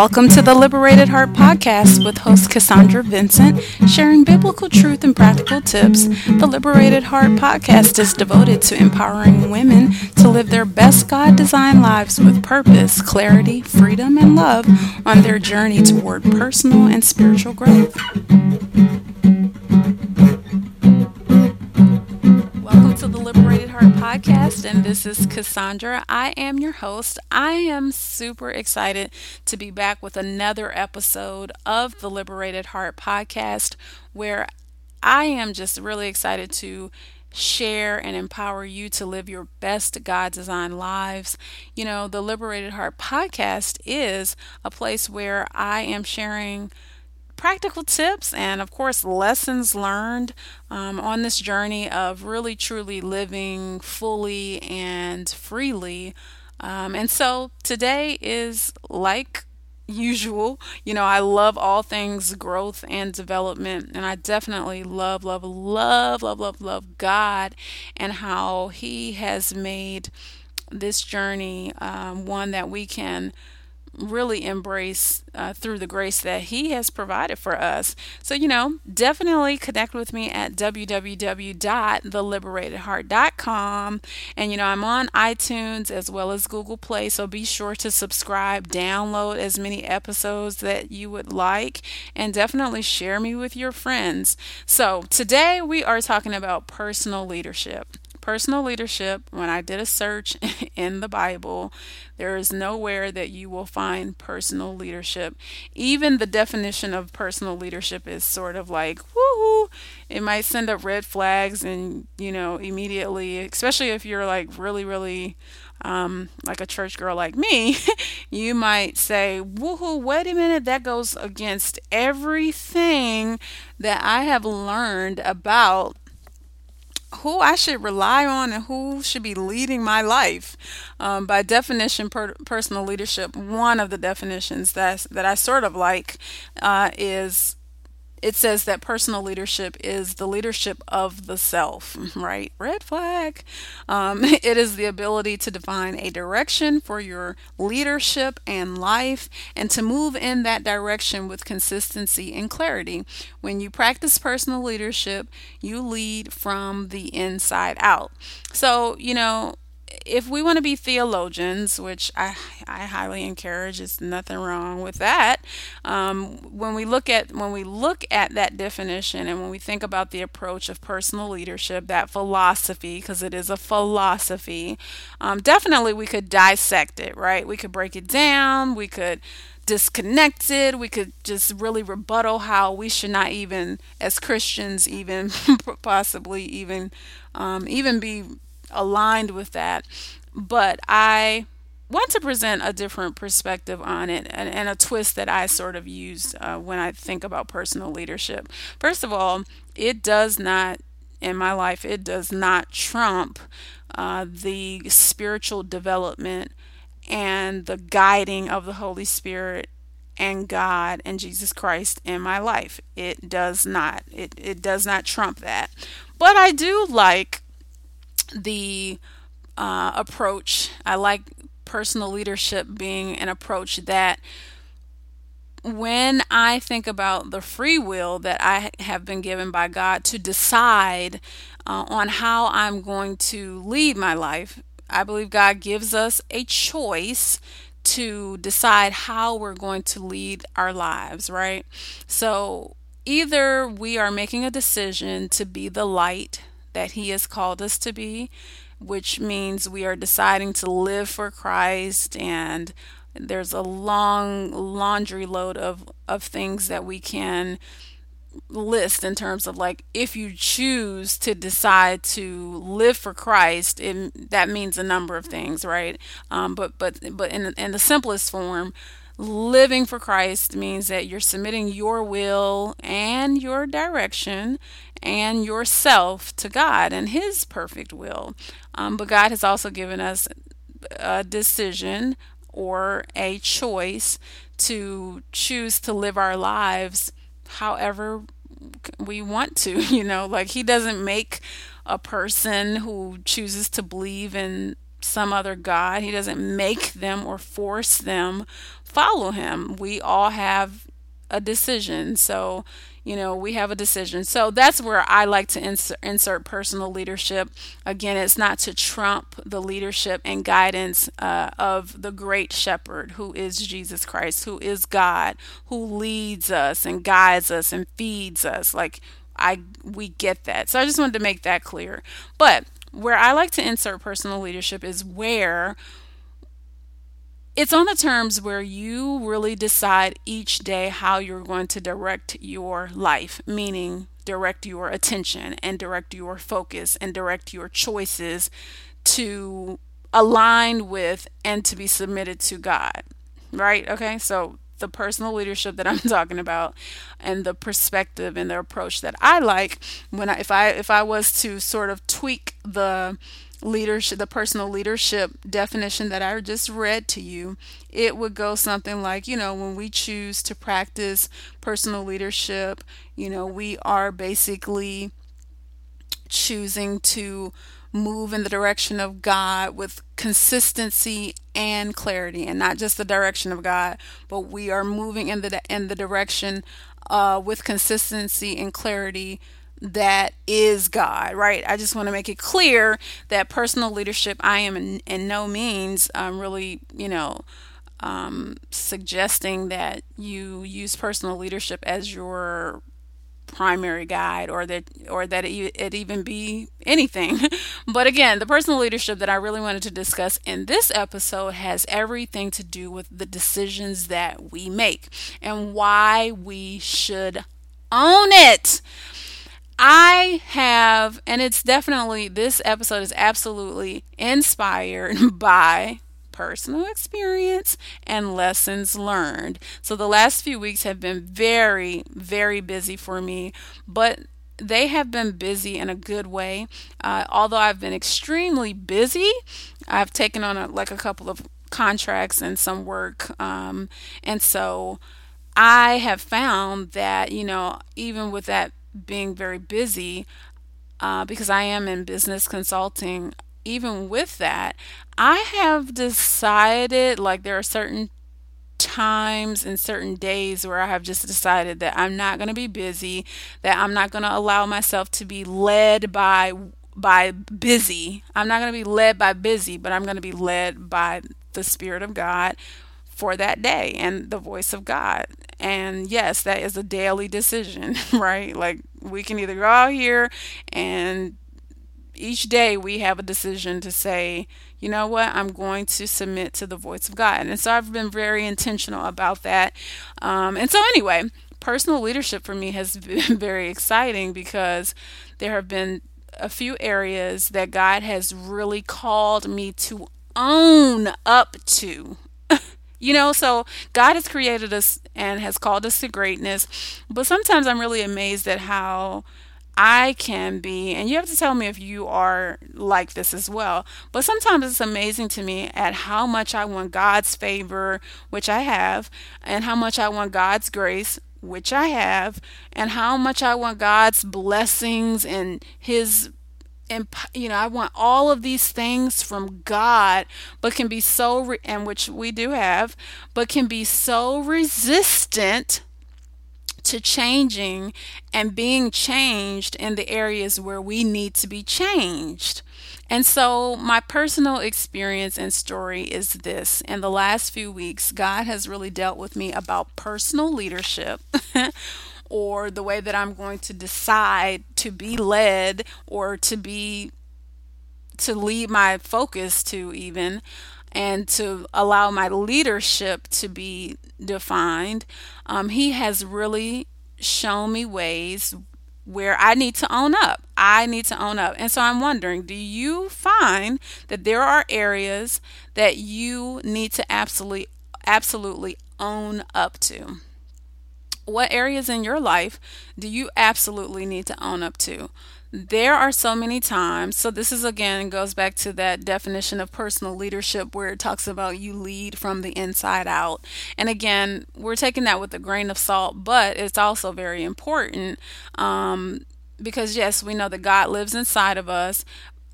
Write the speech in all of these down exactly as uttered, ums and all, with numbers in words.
Welcome to the Liberated Heart Podcast with host Cassandra Vincent, sharing biblical truth and practical tips. The Liberated Heart Podcast is devoted to empowering women to live their best God-designed lives with purpose, clarity, freedom, and love on their journey toward personal and spiritual growth. Podcast, and this is Cassandra. I am your host. I am super excited to be back with another episode of the Liberated Heart Podcast, where I am just really excited to share and empower you to live your best God-designed lives. You know, the Liberated Heart Podcast is a place where I am sharing practical tips and, of course, lessons learned um, on this journey of really truly living fully and freely. Um, and so today is like usual. You know, I love all things growth and development, and I definitely love, love, love, love, love, love God and how He has made this journey um, one that we can really embrace uh, through the grace that He has provided for us. So, you know, definitely connect with me at w w w dot the liberated heart dot com. And, you know, I'm on iTunes as well as Google Play. So be sure to subscribe, download as many episodes that you would like, and definitely share me with your friends. So today we are talking about personal leadership. Personal leadership, when I did a search in the Bible, there is nowhere that you will find personal leadership. Even the definition of personal leadership is sort of like, woohoo, it might send up red flags and, you know, immediately, especially if you're like really, really um, like a church girl like me, you might say, woohoo, wait a minute, that goes against everything that I have learned about who I should rely on and who should be leading my life. Um, by definition, per- personal leadership, one of the definitions that that I sort of like uh, is, it says that personal leadership is the leadership of the self, right? Red flag. Um, it is the ability to define a direction for your leadership and life and to move in that direction with consistency and clarity. When you practice personal leadership, you lead from the inside out. So, you know, if we want to be theologians, which I, I highly encourage, there's nothing wrong with that. Um, when we look at when we look at that definition, and when we think about the approach of personal leadership, that philosophy, because it is a philosophy, um, definitely we could dissect it, right? We could break it down. We could disconnect it. We could just really rebuttal how we should not even, as Christians, even possibly even um, even be aligned with that. But I want to present a different perspective on it, and, and a twist that I sort of used uh, when I think about personal leadership. First of all, it does not, in my life, it does not trump uh, the spiritual development and the guiding of the Holy Spirit and God and Jesus Christ in my life. It does not. It, it does not trump that. But I do like the uh, approach. I like personal leadership being an approach that, when I think about the free will that I have been given by God to decide uh, on how I'm going to lead my life, I believe God gives us a choice to decide how we're going to lead our lives, right? So either we are making a decision to be the light that He has called us to be, which means we are deciding to live for Christ, and there's a long laundry load of, of things that we can list in terms of, like, if you choose to decide to live for Christ, it, that means a number of things, right? Um, but but but in in the simplest form, living for Christ means that you're submitting your will and your direction and yourself to God and His perfect will. Um, but God has also given us a decision or a choice to choose to live our lives however we want to, you know, like He doesn't make a person who chooses to believe in some other God. He doesn't make them or force them follow him. We all have a decision. So, you know, we have a decision. So that's where I like to insert, insert personal leadership. Again, it's not to trump the leadership and guidance uh, of the great shepherd, who is Jesus Christ, who is God, who leads us and guides us and feeds us. Like I, we get that. So I just wanted to make that clear. But where I like to insert personal leadership is where it's on the terms where you really decide each day how you're going to direct your life, meaning direct your attention and direct your focus and direct your choices to align with and to be submitted to God, right? Okay, so the personal leadership that I'm talking about and the perspective and the approach that I like when I, if I, if I was to sort of tweak the leadership, the personal leadership definition that I just read to you, it would go something like, you know, when we choose to practice personal leadership, you know, we are basically choosing to move in the direction of God with consistency and clarity, and not just the direction of God, but we are moving in the in the direction uh, with consistency and clarity that is God, right? I just want to make it clear that personal leadership, I am in, in no means um, really, you know, um, suggesting that you use personal leadership as your primary guide, or that or that it, it even be anything. But again, the personal leadership that I really wanted to discuss in this episode has everything to do with the decisions that we make and why we should own it. I have, and it's definitely, this episode is absolutely inspired by personal experience and lessons learned. So the last few weeks have been very, very busy for me, but they have been busy in a good way. Uh, although I've been extremely busy, I've taken on a, like a couple of contracts and some work. Um, and so I have found that, you know, even with that being very busy, uh, because I am in business consulting, even with that, I have decided, like, there are certain times and certain days where I have just decided that I'm not going to be busy, that I'm not going to allow myself to be led by by busy. I'm not going to be led by busy, but I'm going to be led by the Spirit of God for that day and the voice of God. And yes, that is a daily decision, right? Like, we can either go out here, and each day we have a decision to say, you know what, I'm going to submit to the voice of God. And so I've been very intentional about that. Um, and so anyway, personal leadership for me has been very exciting, because there have been a few areas that God has really called me to own up to. You know, so God has created us and has called us to greatness. But sometimes I'm really amazed at how I can be, and you have to tell me if you are like this as well, but sometimes it's amazing to me at how much I want God's favor, which I have, and how much I want God's grace, which I have, and how much I want God's blessings and his, and, you know, I want all of these things from God, but can be so, re- and which we do have, but can be so resistant to changing and being changed in the areas where we need to be changed. And so my personal experience and story is this. In the last few weeks, God has really dealt with me about personal leadership, or the way that I'm going to decide to be led, or to be, to lead my focus to even, and to allow my leadership to be defined. Um, he has really shown me ways where I need to own up. I need to own up. And so I'm wondering, do you find that there are areas that you need to absolutely, absolutely own up to? What areas in your life do you absolutely need to own up to? There are so many times. So this is, again, goes back to that definition of personal leadership where it talks about you lead from the inside out. And again, we're taking that with a grain of salt, but it's also very important um, because, yes, we know that God lives inside of us.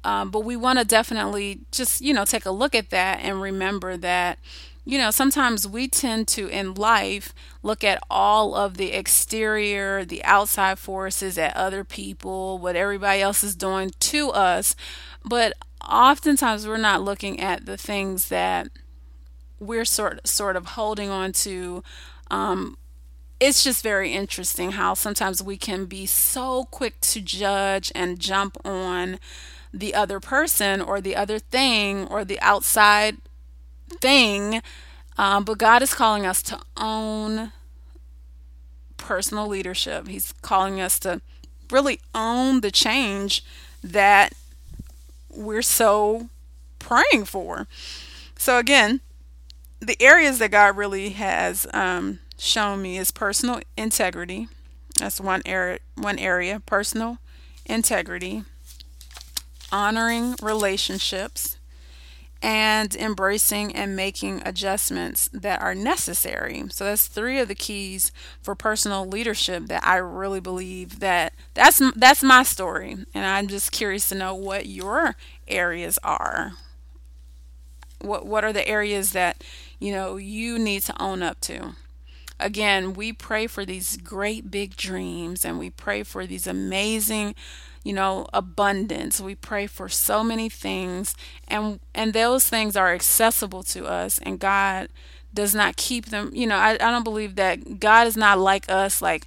Um, but we want to definitely just, you know, take a look at that and remember that, you know, sometimes we tend to in life look at all of the exterior, the outside forces, at other people, what everybody else is doing to us. But oftentimes we're not looking at the things that we're sort, sort of holding on to. Um, it's just very interesting how sometimes we can be so quick to judge and jump on the other person or the other thing or the outside thing, um, but God is calling us to own personal leadership. He's calling us to really own the change that we're so praying for. So again, the areas that God really has um, shown me is personal integrity. That's one area. One area, personal integrity, honoring relationships, and embracing and making adjustments that are necessary. So that's three of the keys for personal leadership that I really believe that that's that's my story, and I'm just curious to know what your areas are. What what are the areas that, you know, you need to own up to? Again, we pray for these great big dreams, and we pray for these amazing, you know, abundance. We pray for so many things, and and those things are accessible to us, and God does not keep them. You know, I, I don't believe that God is not like us, like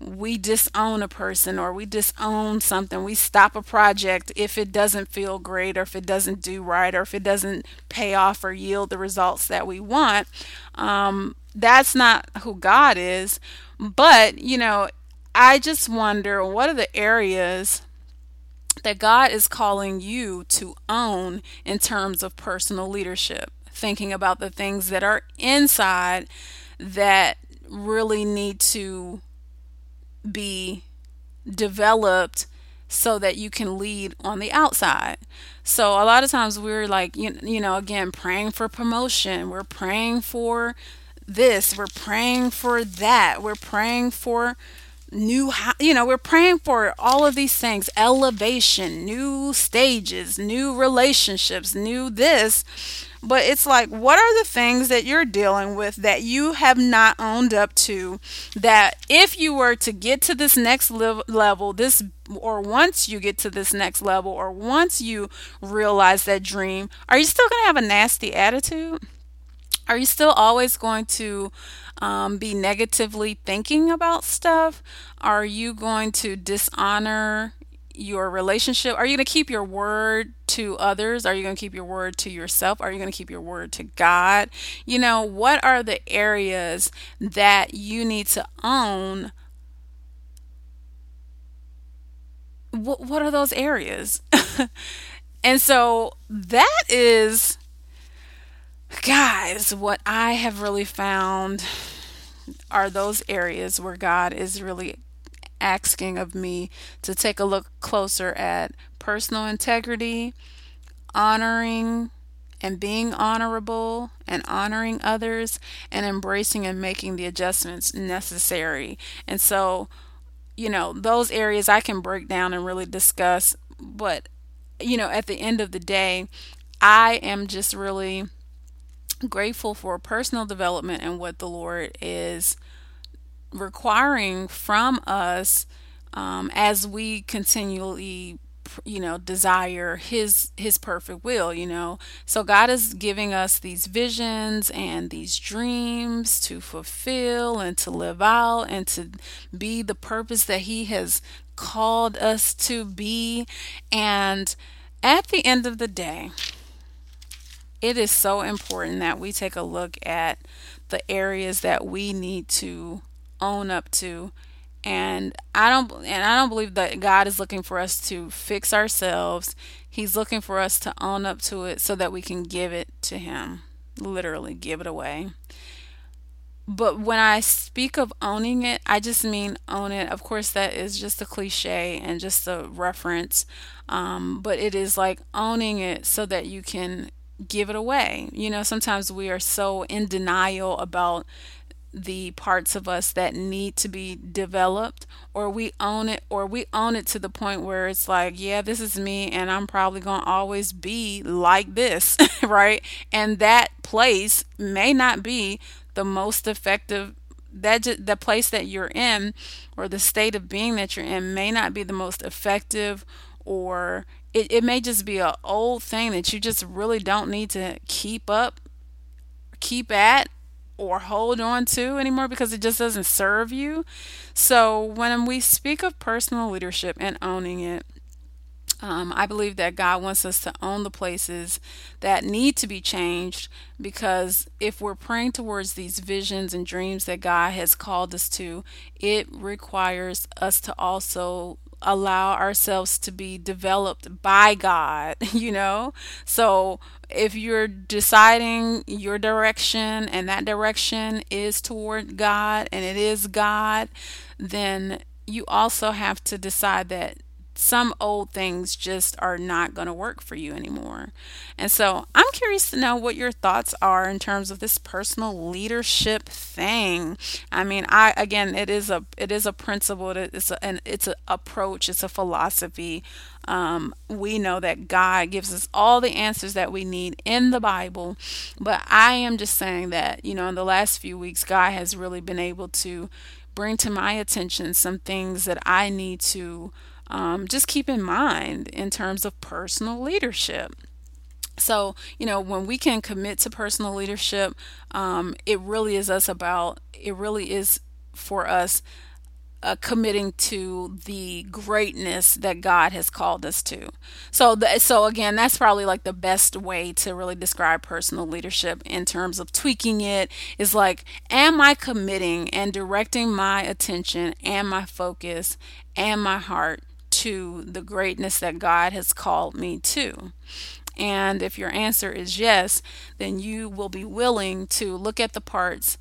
we disown a person or we disown something. We stop a project if it doesn't feel great or if it doesn't do right or if it doesn't pay off or yield the results that we want. Um, that's not who God is. But, you know, I just wonder, what are the areas that God is calling you to own in terms of personal leadership? Thinking about the things that are inside that really need to be developed so that you can lead on the outside. So a lot of times we're like, you, you know, again, praying for promotion. We're praying for this. We're praying for that. We're praying for new, you know, we're praying for all of these things, elevation, new stages, new relationships, new this. But it's like, what are the things that you're dealing with that you have not owned up to, that if you were to get to this next level, this, or once you get to this next level, or once you realize that dream, are you still going to have a nasty attitude? Are you still always going to um, be negatively thinking about stuff? Are you going to dishonor your relationship? Are you going to keep your word to others? Are you going to keep your word to yourself? Are you going to keep your word to God? You know, what are the areas that you need to own? What, what are those areas? And so that is, guys, what I have really found are those areas where God is really asking of me to take a look closer at personal integrity, honoring and being honorable and honoring others, and embracing and making the adjustments necessary. And so, you know, those areas I can break down and really discuss. But, you know, at the end of the day, I am just really grateful for personal development and what the Lord is requiring from us um, as we continually, you know, desire his his perfect will, you know. So God is giving us these visions and these dreams to fulfill and to live out and to be the purpose that he has called us to be. And at the end of the day, it is so important that we take a look at the areas that we need to own up to. And I don't and I don't believe that God is looking for us to fix ourselves. He's looking for us to own up to it so that we can give it to him. Literally give it away. But when I speak of owning it, I just mean own it. Of course, that is just a cliche and just a reference. Um, but it is like owning it so that you can give it away. You know, sometimes we are so in denial about the parts of us that need to be developed, or we own it, or we own it to the point where it's like, yeah, this is me, and I'm probably going to always be like this, right? And that place may not be the most effective, that just, the place that you're in, or the state of being that you're in may not be the most effective, or it, it may just be an old thing that you just really don't need to keep up, keep at, or hold on to anymore, because it just doesn't serve you. So when we speak of personal leadership and owning it, um, I believe that God wants us to own the places that need to be changed, because if we're praying towards these visions and dreams that God has called us to, it requires us to also allow ourselves to be developed by God, you know? So if you're deciding your direction and that direction is toward God and it is God, then you also have to decide that some old things just are not going to work for you anymore. And so I'm curious to know what your thoughts are in terms of this personal leadership thing. I mean, I, again, it is a, it is a principle. It's a, and it's an approach. It's a philosophy. Um, we know that God gives us all the answers that we need in the Bible, but I am just saying that, you know, in the last few weeks, God has really been able to bring to my attention some things that I need to Um, just keep in mind in terms of personal leadership. So, you know, when we can commit to personal leadership, um, it really is us about, it really is for us uh, committing to the greatness that God has called us to. So, the, so again, that's probably like the best way to really describe personal leadership in terms of tweaking it, is like, am I committing and directing my attention and my focus and my heart to the greatness that God has called me to? And if your answer is yes, then you will be willing to look at the parts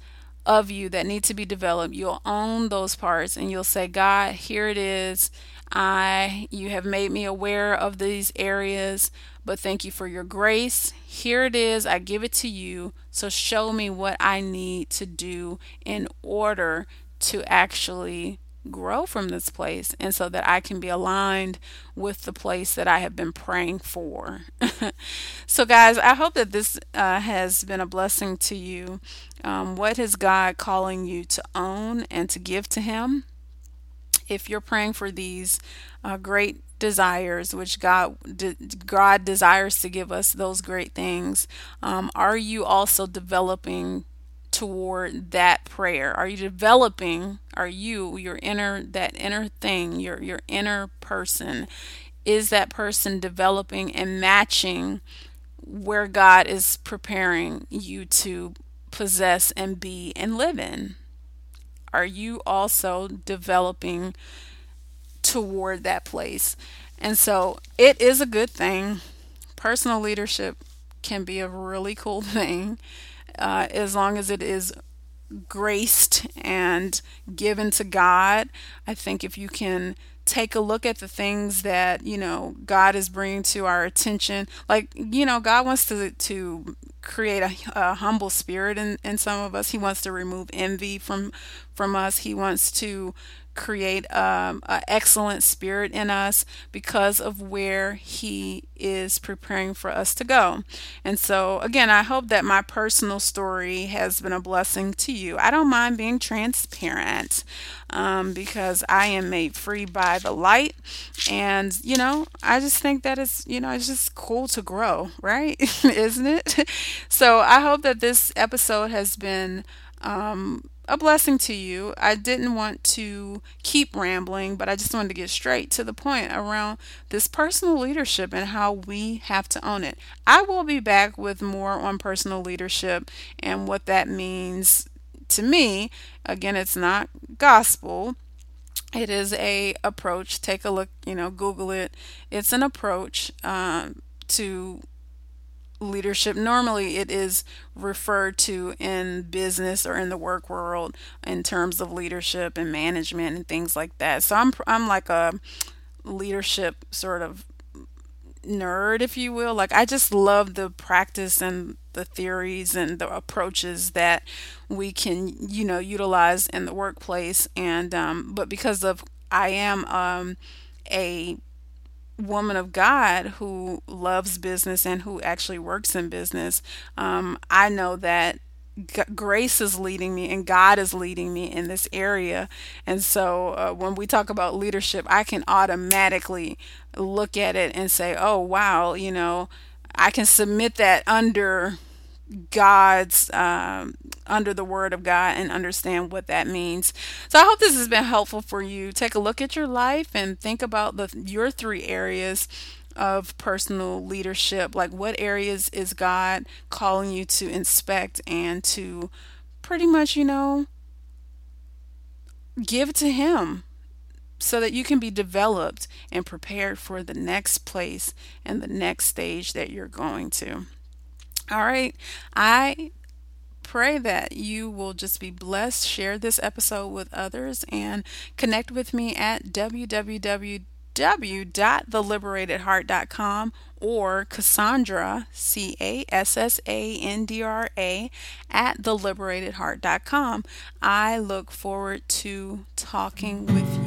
of you that need to be developed. You'll own those parts and you'll say, God, here it is. I, you have made me aware of these areas, but thank you for your grace. Here it is. I give it to you. So show me what I need to do in order to actually grow from this place, and so that I can be aligned with the place that I have been praying for. So guys, I hope that this uh, has been a blessing to you. Um, what is God calling you to own and to give to Him? If you're praying for these uh, great desires, which God de- God desires to give us those great things, um, are you also developing toward that prayer? Are you developing, are you, your inner, that inner thing, your, your inner person, is that person developing and matching where God is preparing you to possess and be and live in? Are you also developing toward that place? And so it is a good thing. Personal leadership can be a really cool thing. Uh, as long as it is graced and given to God. I think if you can take a look at the things that, you know, God is bringing to our attention, like, you know, God wants to to create a, a humble spirit in, in some of us. He wants to remove envy from from us. He wants to create um, an excellent spirit in us because of where He is preparing for us to go. And so again, I hope that my personal story has been a blessing to you. I don't mind being transparent um, because I am made free by the light. And, you know, I just think that it's, you know, it's just cool to grow, right? Isn't it? So I hope that this episode has been um, a blessing to you. I didn't want to keep rambling, but I just wanted to get straight to the point around this personal leadership and how we have to own it. I will be back with more on personal leadership and what that means to me. Again, it's not gospel. It is a approach. Take a look, you know, Google it. It's an approach um, to leadership. Normally it is referred to in business or in the work world in terms of leadership and management and things like that. So I'm I'm like a leadership sort of nerd, if you will. Like, I just love the practice and the theories and the approaches that we can, you know, utilize in the workplace. And um, but because of I am um, a woman of God who loves business and who actually works in business, um, I know that G- grace is leading me and God is leading me in this area. And so uh, when we talk about leadership, I can automatically look at it and say, oh, wow, you know, I can submit that under God's, um, under the word of God, and understand what that means. So I hope this has been helpful for you. Take a look at your life and think about the your three areas of personal leadership. Like, what areas is God calling you to inspect and to pretty much, you know, give to Him so that you can be developed and prepared for the next place and the next stage that you're going to. All right. I pray that you will just be blessed. Share this episode with others and connect with me at w w w dot the liberated heart dot com or Cassandra, C A S S A N D R A, at the liberated heart dot com. I look forward to talking with you.